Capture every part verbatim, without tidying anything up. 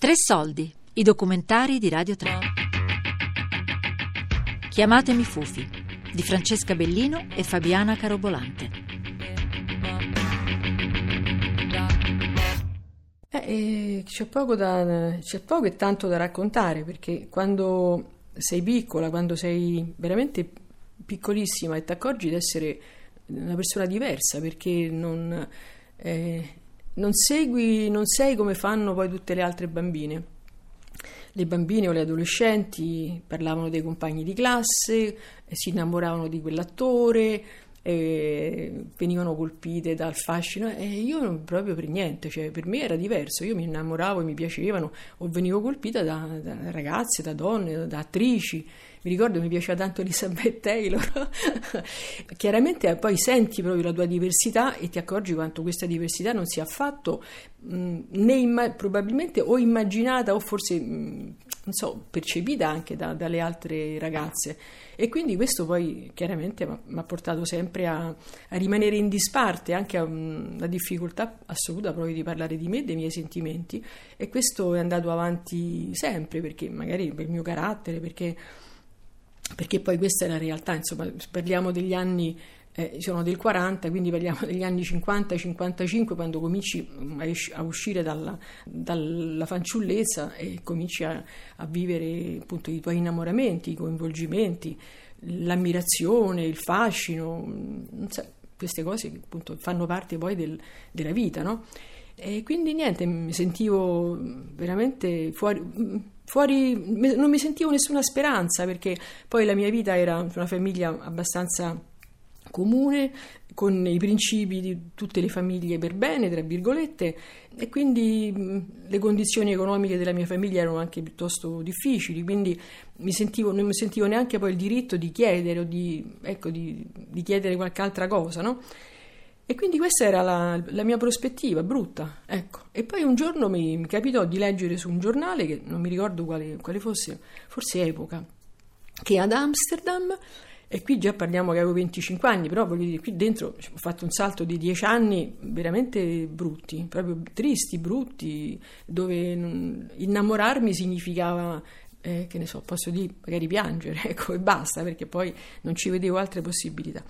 Tre Soldi, i documentari di Radio tre. Chiamatemi Fufi, di Francesca Bellino e Fabiana Carobolante. Eh, eh, c'è poco da, c'è poco e tanto da raccontare, perché quando sei piccola, quando sei veramente piccolissima e ti accorgi di essere una persona diversa, perché non... Eh, Non segui, non sei come fanno poi tutte le altre bambine. Le bambine o le adolescenti parlavano dei compagni di classe, si innamoravano di quell'attore, eh, venivano colpite dal fascino, e io non proprio per niente, cioè per me era diverso, io mi innamoravo e mi piacevano, o venivo colpita da, da ragazze, da donne, da attrici. Mi ricordo mi piaceva tanto Elizabeth Taylor. Chiaramente poi senti proprio la tua diversità e ti accorgi quanto questa diversità non sia affatto mh, né imma- probabilmente o immaginata o forse mh, non so, percepita anche da, dalle altre ragazze, e quindi questo poi chiaramente mi ha portato sempre a, a rimanere in disparte, anche a una difficoltà assoluta proprio di parlare di me e dei miei sentimenti, e questo è andato avanti sempre, perché magari per il mio carattere, perché perché poi questa è la realtà, insomma, parliamo degli anni, eh, sono del quaranta, quindi parliamo degli anni cinquanta cinquantacinque, quando cominci a uscire dalla, dalla fanciullezza e cominci a, a vivere appunto i tuoi innamoramenti, i coinvolgimenti, l'ammirazione, il fascino, non so, queste cose che appunto fanno parte poi del, della vita, no? E quindi niente, mi sentivo veramente fuori... Fuori non mi sentivo nessuna speranza, perché poi la mia vita era una famiglia abbastanza comune, con i principi di tutte le famiglie per bene, tra virgolette, e quindi le condizioni economiche della mia famiglia erano anche piuttosto difficili, quindi mi sentivo, non mi sentivo neanche poi il diritto di chiedere o di, ecco, di, di chiedere qualche altra cosa, no? E quindi questa era la, la mia prospettiva, brutta, ecco. E poi un giorno mi, mi capitò di leggere su un giornale, che non mi ricordo quale, quale fosse, forse Epoca, che ad Amsterdam, e qui già parliamo che avevo venticinque anni, però voglio dire, qui dentro ho fatto un salto di dieci anni veramente brutti, proprio tristi, brutti, dove innamorarmi significava... Eh, che ne so, posso dire, magari piangere, ecco, e basta, perché poi non ci vedevo altre possibilità.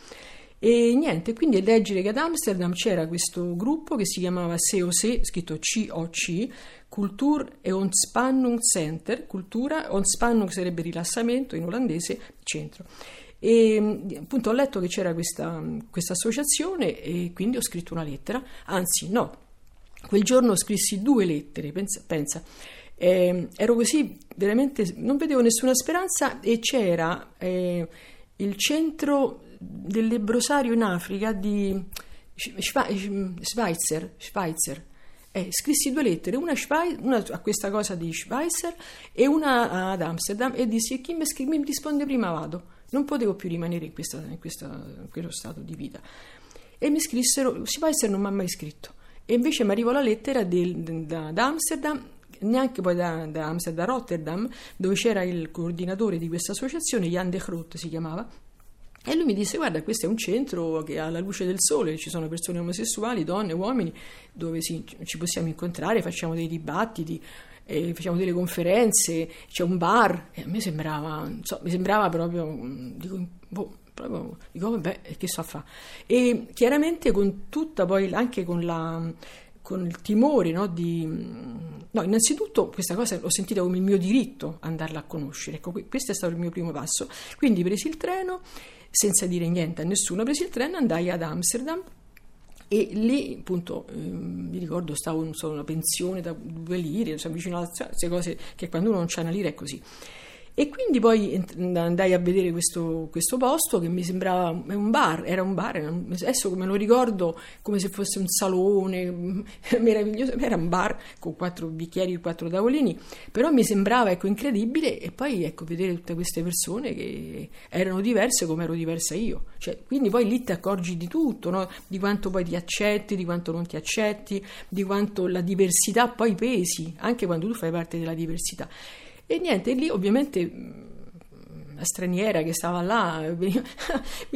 E niente, quindi a leggere che ad Amsterdam c'era questo gruppo che si chiamava C O C, scritto C O C, Cultuur e Ontspannung Center, cultura, Ontspannung sarebbe rilassamento in olandese, centro. E appunto ho letto che c'era questa, questa associazione, e quindi ho scritto una lettera, anzi no, quel giorno scrissi due lettere, pensa, pensa. Eh, ero così, veramente non vedevo nessuna speranza, e c'era eh, il centro del lebbrosario in Africa di Schweitzer, Schweitzer. Eh, scrissi due lettere, una, Schweiz, una a questa cosa di Schweitzer e una ad Amsterdam, e dissi: chi mi, scri- mi risponde prima vado. Non potevo più rimanere in, questa, in, questa, in questo stato di vita, e mi scrissero. Schweitzer non mi ha mai scritto, e invece mi arrivò la lettera del, da, da Amsterdam, neanche poi da, da Amsterdam, da Rotterdam, dove c'era il coordinatore di questa associazione, Jan de Groot si chiamava, e lui mi disse: guarda, questo è un centro che ha la luce del sole, ci sono persone omosessuali, donne, uomini, dove sì, ci possiamo incontrare, facciamo dei dibattiti, eh, facciamo delle conferenze, c'è un bar, e a me sembrava, non so, mi sembrava proprio, dico, boh, proprio, dico, vabbè, che so a fa? E chiaramente con tutta poi, anche con la... con il timore, no, di... No, innanzitutto questa cosa l'ho sentita come il mio diritto andarla a conoscere, ecco, questo è stato il mio primo passo. Quindi presi il treno, senza dire niente a nessuno, presi il treno, andai ad Amsterdam, e lì appunto eh, mi ricordo stavo in so, una pensione da due lire, cioè, vicino a queste cose che quando uno non c'ha una lira è così. E quindi poi andai a vedere questo, questo posto che mi sembrava un bar, era un bar, adesso me lo ricordo come se fosse un salone meraviglioso, era un bar con quattro bicchieri, quattro tavolini, però mi sembrava, ecco, incredibile, e poi ecco vedere tutte queste persone che erano diverse come ero diversa io, cioè, quindi poi lì ti accorgi di tutto, no? Di quanto poi ti accetti, di quanto non ti accetti, di quanto la diversità poi pesi, anche quando tu fai parte della diversità. E niente, lì ovviamente la straniera che stava là, mi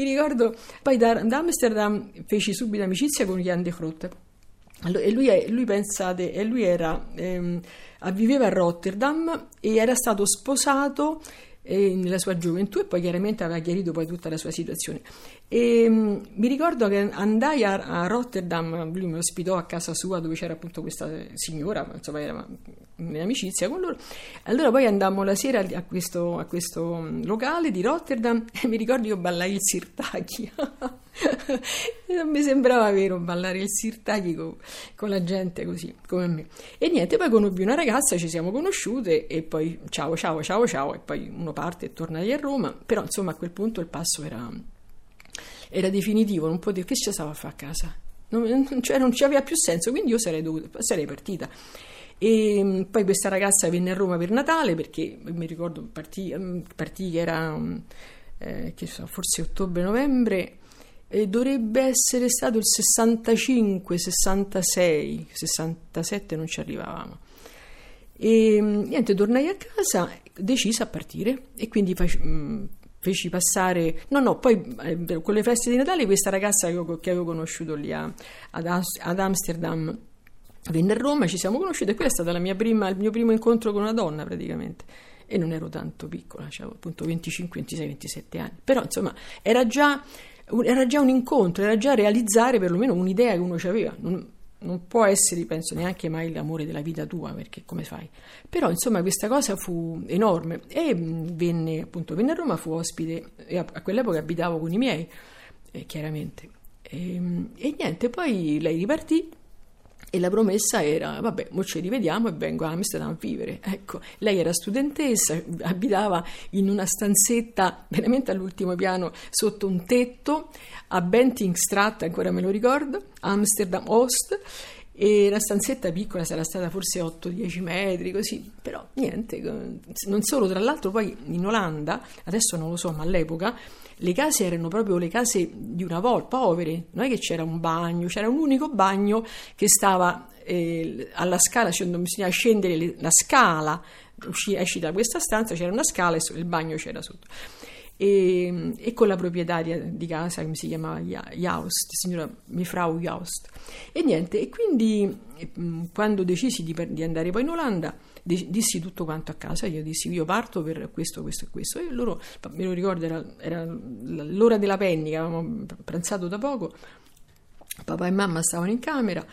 ricordo, poi da, da Amsterdam feci subito amicizia con Jan de Groot, E lui, è, lui pensate, e lui era, ehm, viveva a Rotterdam e era stato sposato eh, nella sua gioventù, e poi chiaramente aveva chiarito poi tutta la sua situazione. E, ehm, mi ricordo che andai a, a Rotterdam, lui mi ospitò a casa sua dove c'era appunto questa signora, insomma era in amicizia con loro. Allora poi andammo la sera a questo, a questo locale di Rotterdam e mi ricordo io ballai il Sirtaki. Non mi sembrava vero ballare il Sirtaki con, con la gente così come me, e niente, poi conobbi una ragazza, ci siamo conosciute e poi ciao ciao ciao ciao, e poi uno parte e torna lì a Roma, però insomma a quel punto il passo era era definitivo, non potevo, che ci stava a fare a casa, non, non, cioè non ci aveva più senso, quindi io sarei dovuta, sarei partita. E poi questa ragazza venne a Roma per Natale, perché mi ricordo partì, partì che era eh, che so, forse ottobre-novembre. E dovrebbe essere stato il sessantacinque, sessantasei, sessantasette, non ci arrivavamo. E niente, tornai a casa decisa a partire, e quindi feci, mh, feci passare... No, no, poi eh, con le feste di Natale questa ragazza che, che avevo conosciuto lì a, ad, ad Amsterdam venne a Roma, ci siamo conosciuti, e quella è stata la mia prima, il mio primo incontro con una donna praticamente. E non ero tanto piccola, avevo appunto venticinque, ventisei, ventisette anni, però insomma era già... era già un incontro, era già realizzare perlomeno un'idea che uno c'aveva. Non, non può essere, penso, neanche mai l'amore della vita tua, perché come fai? Però insomma questa cosa fu enorme, e venne appunto venne a Roma, fu ospite, e a, a quell'epoca abitavo con i miei, eh, chiaramente, e, e niente, poi lei ripartì e la promessa era: vabbè, mo ci rivediamo e vengo a Amsterdam a vivere. Ecco, lei era studentessa, abitava in una stanzetta veramente all'ultimo piano sotto un tetto a Bentingstraat, ancora me lo ricordo, Amsterdam-Oost, e la stanzetta piccola, sarà stata forse otto dieci metri così, però niente, non solo, tra l'altro poi in Olanda, adesso non lo so, ma all'epoca le case erano proprio le case di una volta, povere, non è che c'era un bagno, c'era un unico bagno che stava eh, alla scala, cioè non bisognava scendere le, la scala, usci, esci da questa stanza, c'era una scala e il bagno c'era sotto. E, e con la proprietaria di casa che si chiamava Jaust, signora Frau Jaust, e niente, e quindi quando decisi di, di andare poi in Olanda de- dissi tutto quanto a casa, io dissi io parto per questo, questo e questo, e loro, me lo ricordo, era, era l'ora della pennica, avevamo pranzato da poco, papà e mamma stavano in camera,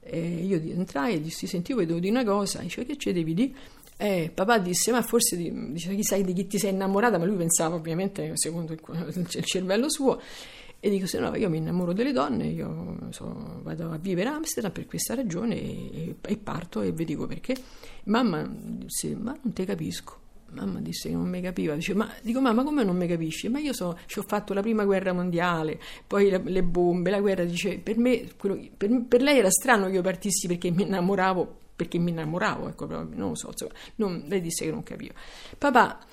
e io entrai e dissi: senti, io vedo di una cosa, e dice: che c'è, devi dire? Eh, papà disse: ma forse dice, chissà di chi ti sei innamorata, ma lui pensava ovviamente secondo il, il cervello suo, e dico: se no, io mi innamoro delle donne, io so, vado a vivere a Amsterdam per questa ragione, e, e parto e vi dico perché. Mamma disse: ma non te capisco. Mamma disse che non mi capiva, dice: ma dico, mamma, come non mi capisci? Ma io so, ci ho fatto la prima guerra mondiale, poi la, le bombe, la guerra, dice, per me quello, per, per lei era strano che io partissi perché mi innamoravo, perché mi innamoravo, ecco, non lo so, insomma, non, lei disse che non capiva. Papà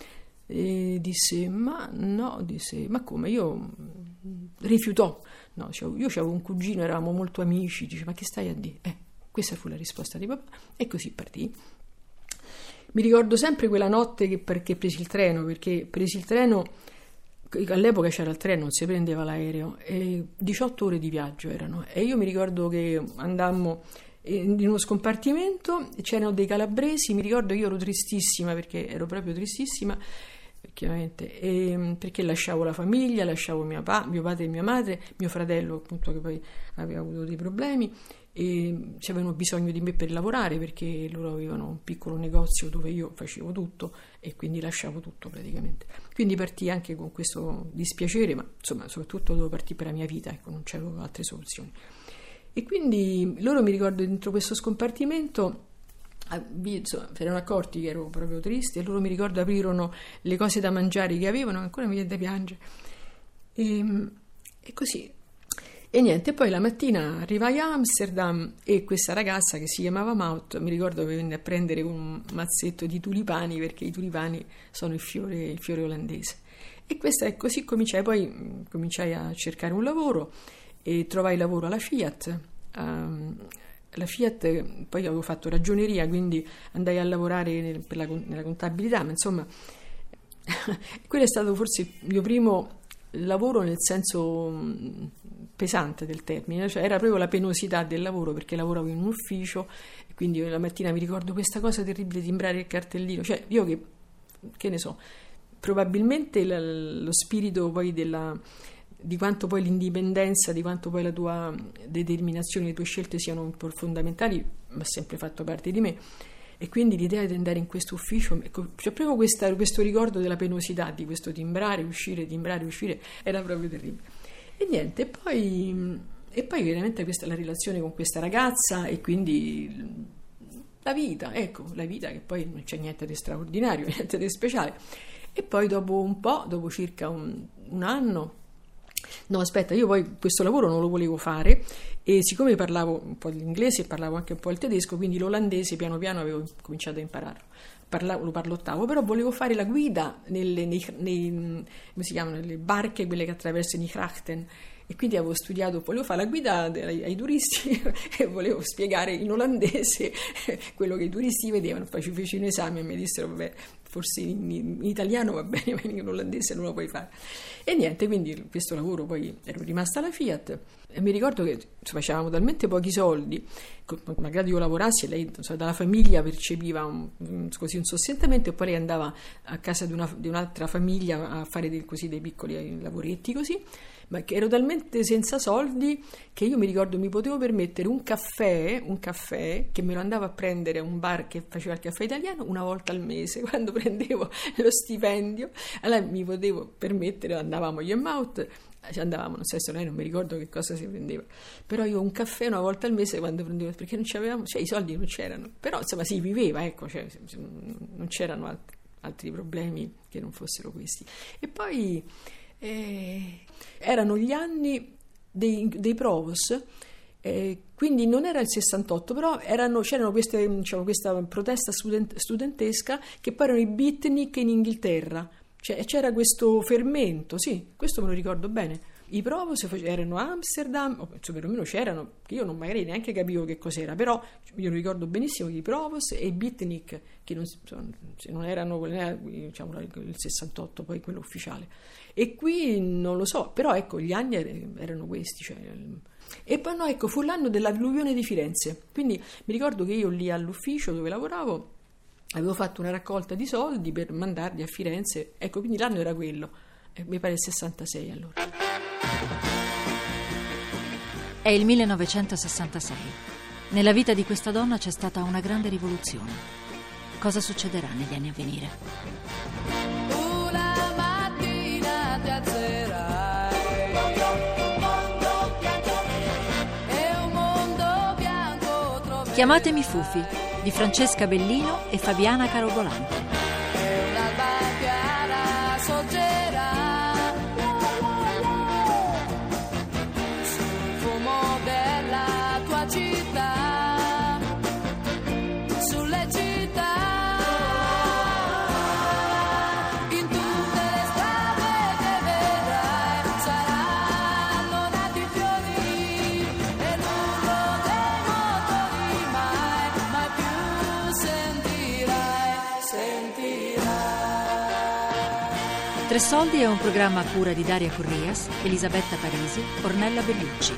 eh, disse: ma no, disse, ma come? Io rifiutò. No, cioè, io c'avevo un cugino, eravamo molto amici, dice: ma che stai a dire? Eh, questa fu la risposta di papà, e così partì. Mi ricordo sempre quella notte che, perché presi il treno, perché presi il treno, all'epoca c'era il treno, non si prendeva l'aereo, e diciotto ore di viaggio erano, e io mi ricordo che andammo in uno scompartimento, c'erano dei calabresi, mi ricordo che io ero tristissima, perché ero proprio tristissima, chiaramente, e perché lasciavo la famiglia, lasciavo mia pa- mio padre e mia madre, mio fratello appunto che poi aveva avuto dei problemi, e avevano bisogno di me per lavorare, perché loro avevano un piccolo negozio dove io facevo tutto, e quindi lasciavo tutto praticamente, quindi partii anche con questo dispiacere, ma insomma soprattutto dovevo partire per la mia vita, ecco, non c'avevo altre soluzioni. E quindi loro, mi ricordo, dentro questo scompartimento si erano accorti che ero proprio triste, e loro, mi ricordo, aprirono le cose da mangiare che avevano, ancora mi viene da piangere, e, e così, e niente, poi la mattina arrivai a Amsterdam, e questa ragazza che si chiamava Maut, mi ricordo che venne a prendere un mazzetto di tulipani, perché i tulipani sono il fiore, il fiore olandese, e questa è così cominciai, poi cominciai a cercare un lavoro, e trovai lavoro alla Fiat, um, la Fiat, poi avevo fatto ragioneria, quindi andai a lavorare nel, per la, nella contabilità, ma insomma quello è stato forse il mio primo lavoro, nel senso pesante del termine, cioè era proprio la penosità del lavoro, perché lavoravo in un ufficio e quindi la mattina mi ricordo questa cosa terribile di timbrare il cartellino, cioè io che, che ne so, probabilmente la, lo spirito poi della, di quanto poi l'indipendenza, di quanto poi la tua determinazione, le tue scelte siano fondamentali, ma sempre fatto parte di me, e quindi l'idea di andare in questo ufficio, cioè proprio questa, questo ricordo della penosità di questo timbrare, uscire, timbrare, uscire, era proprio terribile. E niente, poi, e poi veramente questa la relazione con questa ragazza e quindi la vita, ecco, la vita che poi non c'è niente di straordinario, niente di speciale. E poi dopo un po', dopo circa un, un anno, no aspetta, io poi questo lavoro non lo volevo fare e siccome parlavo un po' l'inglese e parlavo anche un po' il tedesco, quindi l'olandese piano piano avevo cominciato a impararlo. Parlavo, lo parlottavo, però volevo fare la guida nelle, nei, nei, come si chiamano, nelle barche, quelle che attraversano i Grachten, e quindi avevo studiato, volevo fare la guida ai, ai turisti e volevo spiegare in olandese quello che i turisti vedevano. Poi ci feci un esame e mi dissero vabbè, forse in, in italiano va bene, ma in olandese non lo puoi fare. E niente, quindi questo lavoro, poi ero rimasta alla Fiat e mi ricordo che facevamo talmente pochi soldi, magari io lavorassi e lei non so, dalla famiglia percepiva un, così un sostentamento, e poi lei andava a casa di, una, di un'altra famiglia a fare dei, così, dei piccoli lavoretti così, ma che ero talmente senza soldi che io mi ricordo mi potevo permettere un caffè, un caffè che me lo andavo a prendere a un bar che faceva il caffè italiano una volta al mese, quando prendevo lo stipendio, allora mi potevo permettere, andavamo io e Maut, andavamo, non so se non mi ricordo che cosa si prendeva, però io un caffè una volta al mese quando prendevo, perché non c'avevamo, cioè i soldi non c'erano, però insomma si viveva, ecco, cioè, non c'erano alt- altri problemi che non fossero questi. E poi eh, erano gli anni dei, dei provos, eh, quindi non era il sessantotto, però erano, c'erano queste, diciamo, questa protesta student- studentesca che poi erano i beatnik in Inghilterra, cioè, c'era questo fermento, sì, questo me lo ricordo bene. I provos erano a Amsterdam, o perlomeno c'erano, che io non magari neanche capivo che cos'era, però io ricordo benissimo i provos e i beatnik, che non, non erano, diciamo, il sessantotto, poi quello ufficiale. E qui non lo so, però ecco, gli anni erano questi, cioè. E poi no, ecco, fu l'anno dell'alluvione di Firenze, quindi mi ricordo che io lì all'ufficio dove lavoravo avevo fatto una raccolta di soldi per mandarli a Firenze, ecco, quindi l'anno era quello, mi pare il sessantasei allora. È il millenovecentosessantasei. Nella vita di questa donna c'è stata una grande rivoluzione. Cosa succederà negli anni a venire? Una mattina ti alzerai, un mondo bianco e un mondo bianco troverai. Chiamatemi Fufi di Francesca Bellino e Fabiana Carobolante. L'alba chiara sorgerà sul fumo della tua città, sulle città, in tutte le strade che vedrai saranno nati fiori e l'urlo dei motori mai, mai più sentirai, sentirai. Tre Soldi è un programma a cura di Daria Corrias, Elisabetta Parisi, Ornella Bellucci.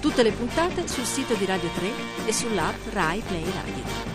Tutte le puntate sul sito di Radio tre e sull'app Rai Play Radio.